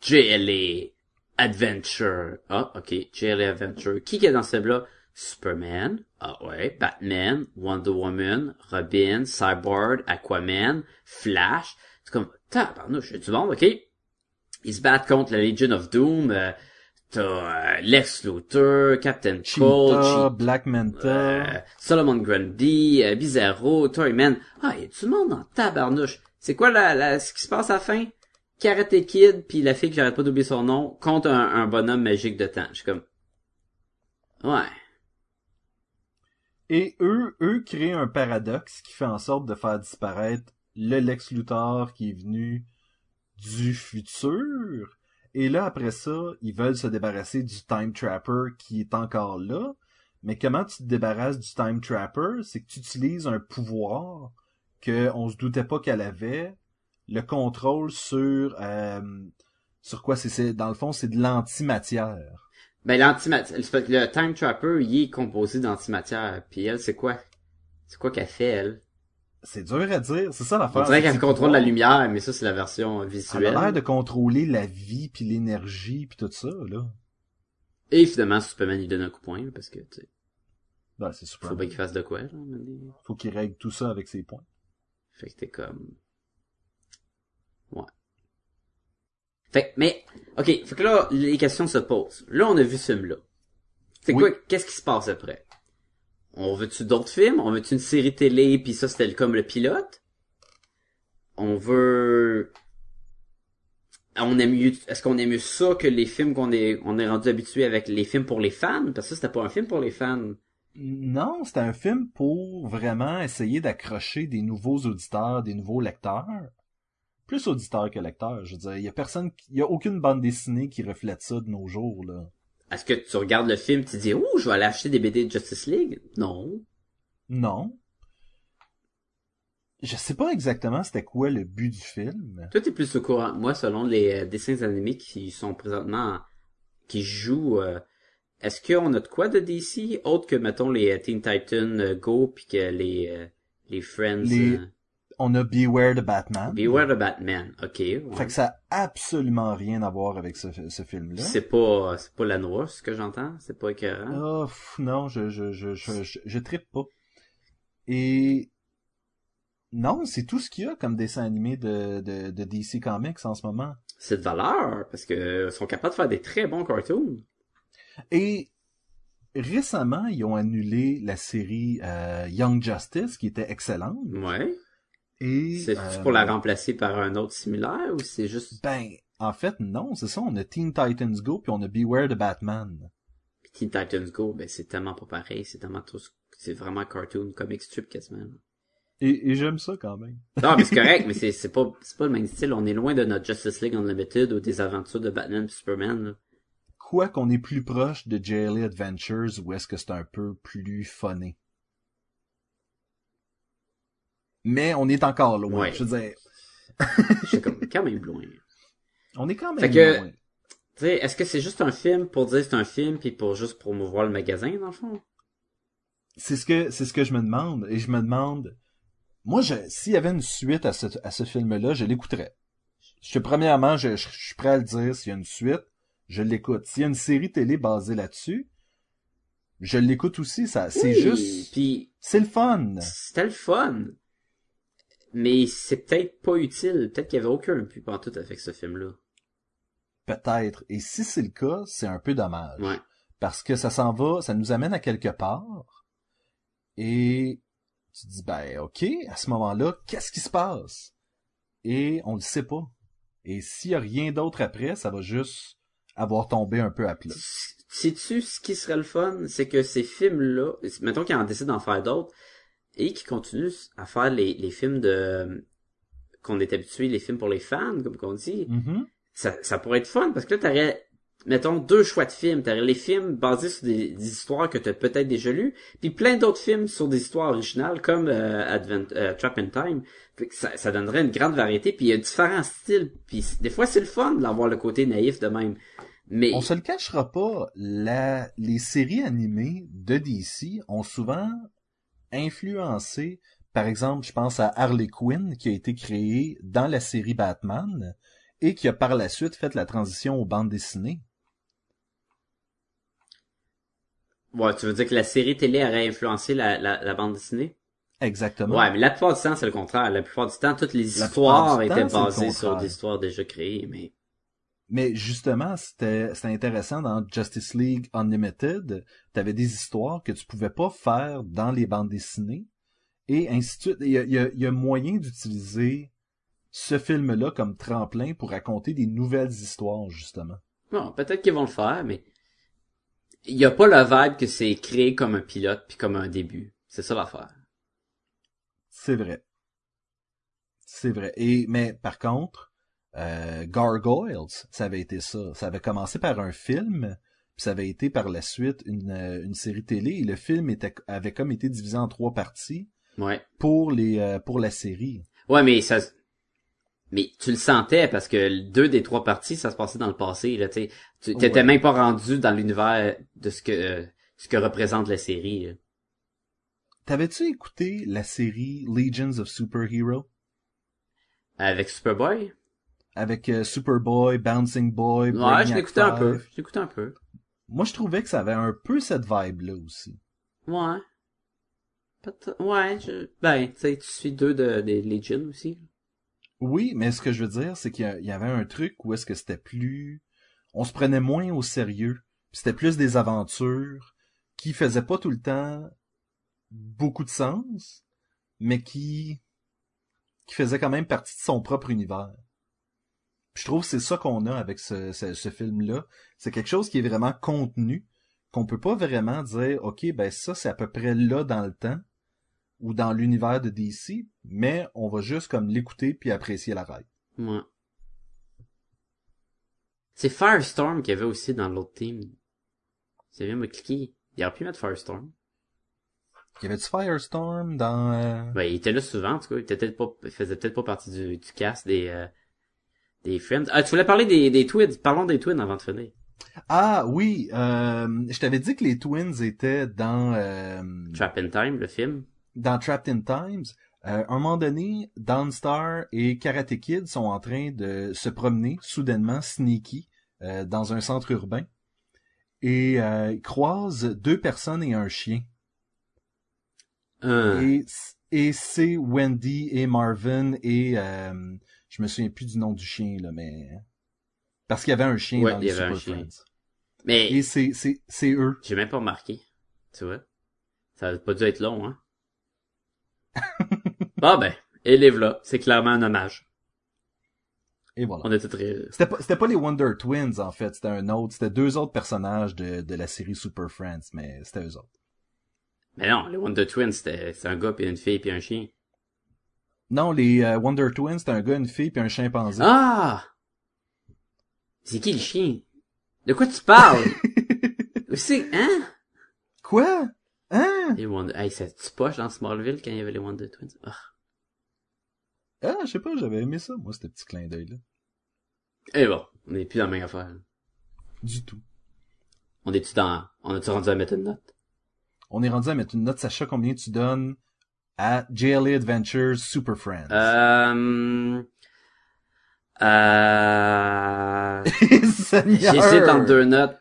J L A Adventure. Ah, ok, J L A Adventure. Qui est dans ce film-là? Superman, ah ouais, Batman, Wonder Woman, Robin, Cyborg, Aquaman, Flash. C'est comme, tabarnouche, j'ai du monde, ok. Ils se battent contre la Legion of Doom, euh, t'as Lex Luthor, Captain Cold, Cheetah, Black Manta, euh, Solomon Grundy, euh, Bizarro, Toyman. Ah, il y a du monde en tabarnouche. C'est quoi la, la, ce qui se passe à la fin? Karate Kid, puis la fille que j'arrête pas d'oublier son nom, contre un, un bonhomme magique de temps. Je suis comme... Ouais. Et eux, eux créent un paradoxe qui fait en sorte de faire disparaître le Lex Luthor qui est venu du futur... Et là, après ça, ils veulent se débarrasser du Time Trapper qui est encore là. Mais comment tu te débarrasses du Time Trapper? C'est que tu utilises un pouvoir qu'on se doutait pas qu'elle avait. Le contrôle sur... Euh, sur quoi? C'est, c'est dans le fond, c'est de l'antimatière. Ben, l'antimatière... Le Time Trapper, il est composé d'antimatière. Puis elle, c'est quoi? C'est quoi qu'elle fait, elle? C'est dur à dire, c'est ça l'affaire. On dirait qu'elle contrôle la lumière, mais ça c'est la version visuelle. Elle a l'air de contrôler la vie puis l'énergie puis tout ça là. Et finalement Superman il donne un coup de poing parce que tu sais. Ben, c'est Superman. Faut bien qu'il fasse de quoi là. Faut qu'il règle tout ça avec ses points. Fait que t'es comme. Ouais. Fait mais ok, fait que là les questions se posent. Là on a vu ce film là. C'est oui. Quoi qu'est-ce qui se passe après? On veut-tu d'autres films? On veut-tu une série télé? Puis ça, c'était comme le pilote? On veut... On aime mieux... Est-ce qu'on aime mieux ça que les films qu'on est on est rendu habitué avec les films pour les fans? Parce que ça, c'était pas un film pour les fans. Non, c'était un film pour vraiment essayer d'accrocher des nouveaux auditeurs, des nouveaux lecteurs. Plus auditeurs que lecteurs, je veux dire. Il y a personne... Il y a aucune bande dessinée qui reflète ça de nos jours, là. Est-ce que tu regardes le film et tu dis « Ouh, je vais aller acheter des B D de Justice League » ? Non. Non. Je sais pas exactement c'était quoi le but du film. Toi, t'es plus au courant. Moi, selon les dessins animés qui sont présentement... qui jouent... Euh, est-ce qu'on a de quoi de D C? Autre que, mettons, les Teen Titans Go puis que les, les Friends... Les... Euh... On a Beware the Batman. Beware the Batman, ok. Ouais. Fait que ça a absolument rien à voir avec ce, ce film-là. C'est pas, c'est pas la noire, ce que j'entends. C'est pas écœurant. Oh, pff, non, je, je, je, je, je, je trippe pas. Et, non, c'est tout ce qu'il y a comme dessin animé de, de, de D C Comics en ce moment. C'est de valeur, parce que sont capables de faire des très bons cartoons. Et, récemment, ils ont annulé la série, euh, Young Justice, qui était excellente. Ouais. Et, c'est euh, pour la remplacer par un autre similaire ou c'est juste... Ben, en fait, non, c'est ça. On a Teen Titans Go puis on a Beware the Batman. Puis Teen Titans Go, ben c'est tellement pas pareil. C'est tellement trop... C'est vraiment cartoon, comic strip quasiment. Et, et j'aime ça quand même. Non, mais c'est correct, mais c'est, c'est, pas, c'est pas le même style. On est loin de notre Justice League Unlimited ou des aventures de Batman et Superman. Là. Quoi qu'on est plus proche de J L A Adventures ou est-ce que c'est un peu plus funné? Mais on est encore loin, ouais. Je veux dire. Je suis comme, quand même loin. On est quand même fait que, loin. Tu sais, est-ce que c'est juste un film pour dire c'est un film puis pour juste promouvoir le magasin, dans le fond? C'est ce que, c'est ce que je me demande. Et je me demande, moi, je, s'il y avait une suite à ce, à ce film-là, je l'écouterais. Je, premièrement, je, je, je suis prêt à le dire, s'il y a une suite, je l'écoute. S'il y a une série télé basée là-dessus, je l'écoute aussi, ça, c'est oui, juste, puis c'est le fun. C'était le fun. Mais c'est peut-être pas utile. Peut-être qu'il n'y avait aucun but pantoute avec ce film-là. Peut-être. Et si c'est le cas, c'est un peu dommage. Ouais. Parce que ça s'en va, ça nous amène à quelque part. Et tu te dis, ben ok, à ce moment-là, qu'est-ce qui se passe? Et on le sait pas. Et s'il y a rien d'autre après, ça va juste avoir tombé un peu à plat. Sais-tu ce qui serait le fun? C'est que ces films-là, mettons qu'ils en décident d'en faire d'autres, et qu'ils continuent à faire les, les films de qu'on est habitué, les films pour les fans, comme qu'on dit, mm-hmm. ça, ça pourrait être fun, parce que là, t'aurais, mettons, deux choix de films. T'aurais les films basés sur des, des histoires que t'as peut-être déjà lues, puis plein d'autres films sur des histoires originales, comme euh, Advent, euh, Trap in Time. Ça, ça donnerait une grande variété, puis il y a différents styles, puis des fois, c'est le fun d'avoir le côté naïf de même. Mais... on se le cachera pas, la... les séries animées de D C ont souvent influencé, par exemple, je pense à Harley Quinn, qui a été créée dans la série Batman, et qui a par la suite fait la transition aux bandes dessinées. Ouais, tu veux dire que la série télé aurait influencé la, la, la bande dessinée? Exactement. Ouais, mais la plupart du temps, c'est le contraire. La plupart du temps, toutes les la histoires étaient temps, basées sur des histoires déjà créées, mais... mais justement, c'était, c'était intéressant dans Justice League Unlimited, t'avais des histoires que tu pouvais pas faire dans les bandes dessinées, et ainsi de suite. Il y a, il y a, il y a moyen d'utiliser ce film-là comme tremplin pour raconter des nouvelles histoires, justement. Bon, peut-être qu'ils vont le faire, mais il y a pas le vibe que c'est créé comme un pilote puis comme un début. C'est ça l'affaire. C'est vrai. C'est vrai. Et mais par contre, Euh, Gargoyles, ça avait été ça. Ça avait commencé par un film, puis ça avait été par la suite une, une série télé. Et le film était, avait comme été divisé en trois parties ouais. pour les pour la série. Ouais, mais ça, mais tu le sentais parce que deux des trois parties, ça se passait dans le passé. Là, tu t'étais ouais. même pas rendu dans l'univers de ce que euh, ce que représente la série. Là. T'avais-tu écouté la série Legends of Superheroes? Avec Superboy? Avec euh, Superboy, Bouncing Boy... ouais, je l'écoutais un peu, je l'écoutais un peu. Moi, je trouvais que ça avait un peu cette vibe-là aussi. Ouais. Peut-être... ouais, je... ben, tu sais, tu suis deux de, de Legends aussi. Oui, mais ce que je veux dire, c'est qu'il y, a, il y avait un truc où est-ce que c'était plus... on se prenait moins au sérieux. C'était plus des aventures qui faisaient pas tout le temps beaucoup de sens, mais qui, qui faisaient quand même partie de son propre univers. Je trouve que c'est ça qu'on a avec ce, ce, ce film-là. C'est quelque chose qui est vraiment contenu, qu'on peut pas vraiment dire, ok, ben ça, c'est à peu près là dans le temps, ou dans l'univers de D C, mais on va juste comme l'écouter puis apprécier la ride. Ouais. C'est Firestorm qu'il y avait aussi dans l'autre team. Ça vient me cliquer. Il aurait pu mettre Firestorm. Il y avait du Firestorm dans... Euh... ben, il était là souvent, en tout cas. Il, était peut-être pas, il faisait peut-être pas partie du, du cast des... Euh... des Friends. Ah, tu voulais parler des, des Twins. Parlons des Twins avant de finir. Ah, oui. Euh, je t'avais dit que les Twins étaient dans... Euh, Trapped in Time, le film. Dans Trapped in Times. Euh, à un moment donné, Dawn Star et Karate Kid sont en train de se promener, soudainement, sneaky, euh, dans un centre urbain. Et euh, ils croisent deux personnes et un chien. Euh... Et, et c'est Wendy et Marvin et... Euh, je me souviens plus du nom du chien, là, mais... parce qu'il y avait un chien ouais, dans les Super Friends. Mais... et c'est, c'est, c'est eux. J'ai même pas remarqué. Tu vois? Ça a pas dû être long, hein? Bon, ben, élève-là. C'est clairement un hommage. Et voilà. On était très... c'était pas, c'était pas les Wonder Twins, en fait. C'était un autre. C'était deux autres personnages de, de la série Super Friends, mais c'était eux autres. Mais non, les Wonder Twins, c'était, c'était un gars puis une fille puis un chien. Non, les euh, Wonder Twins, c'était un gars, une fille, puis un chimpanzé. Ah! C'est qui le chien? De quoi tu parles? C'est... hein? Quoi? Hein? Les Wonder... hey, ça tu poche dans Smallville quand il y avait les Wonder Twins? Oh. Ah, je sais pas, j'avais aimé ça, moi, ce petit clin d'œil-là. Eh bon, on est plus dans la même affaire. Du tout. On est-tu dans... on est-tu rendu à mettre une note? On est rendu à mettre une note, Sacha, combien tu donnes... à J L A Adventures Super Friends. Euh... Euh... J'hésite entre deux notes.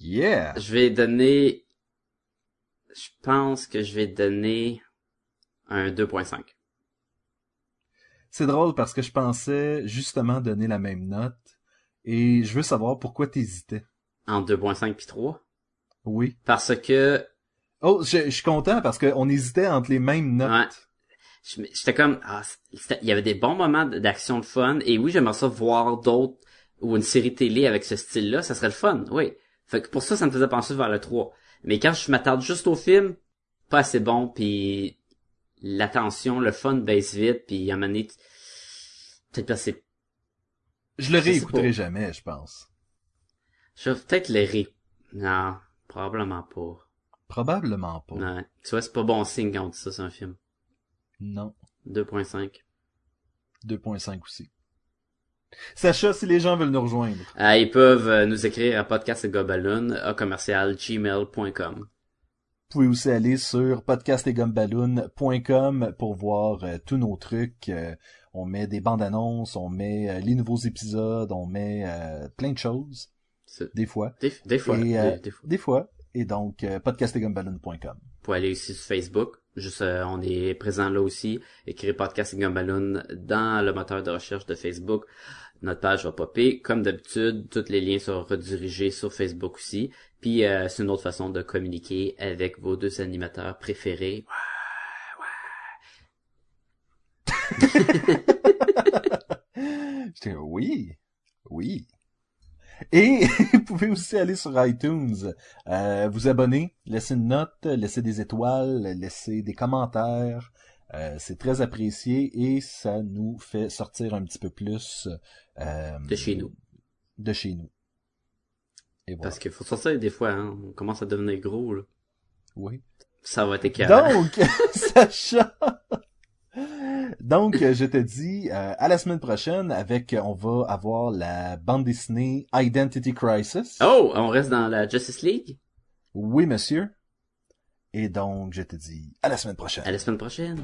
Yeah! Je vais donner... je pense que je vais donner un deux virgule cinq. C'est drôle parce que je pensais justement donner la même note. Et je veux savoir pourquoi t'hésitais. Entre deux virgule cinq puis trois? Oui. Parce que... Oh, je, je suis content parce qu'on hésitait entre les mêmes notes. Ouais. Je, j'étais comme, ah, il y avait des bons moments d'action de fun. Et oui, j'aimerais ça voir d'autres ou une série télé avec ce style-là. Ça serait le fun, oui. Fait que pour ça, ça me faisait penser vers le trois. Mais quand je m'attarde juste au film, pas assez bon, puis l'attention, le fun baisse vite, puis à un moment donné, peut-être parce que c'est... Je le réécouterai jamais, je pense. Je vais peut-être le ré... Non, probablement pas. Probablement pas. Ouais. Tu vois, c'est pas bon signe quand on dit ça sur un film. Non. deux virgule cinq. deux virgule cinq aussi. Sacha, si les gens veulent nous rejoindre. Euh, ils peuvent nous écrire à podcast et gobaloon arobase commercial gmail point com. Vous pouvez aussi aller sur podcast et gobaloon point com pour voir euh, tous nos trucs. Euh, on met des bandes annonces, on met euh, les nouveaux épisodes, on met euh, plein de choses. C'est... Des fois. Des, des fois. Et, euh, des, des fois. Des fois. Et donc, euh, podcast et gobaloon point com. Vous pouvez aller aussi sur Facebook. Juste, euh, on est présent là aussi. Écrivez Podcast et Gumballoon dans le moteur de recherche de Facebook. Notre page va popper. Comme d'habitude, tous les liens sont redirigés sur Facebook aussi. Puis, euh, c'est une autre façon de communiquer avec vos deux animateurs préférés. Ouais, ouais. J'étais, oui, oui. Et vous pouvez aussi aller sur iTunes, euh, vous abonner, laisser une note, laisser des étoiles, laisser des commentaires. Euh, c'est très apprécié et ça nous fait sortir un petit peu plus euh, de chez nous. De chez nous. Et voilà. Parce qu'il faut sortir des fois, hein, on commence à devenir gros là. Oui. Ça va être écœurant. Donc, Sacha. Donc, je te dis euh, à la semaine prochaine avec, on va avoir la bande dessinée Identity Crisis. Oh, on reste dans la Justice League? Oui, monsieur. Et donc, je te dis à la semaine prochaine. À la semaine prochaine.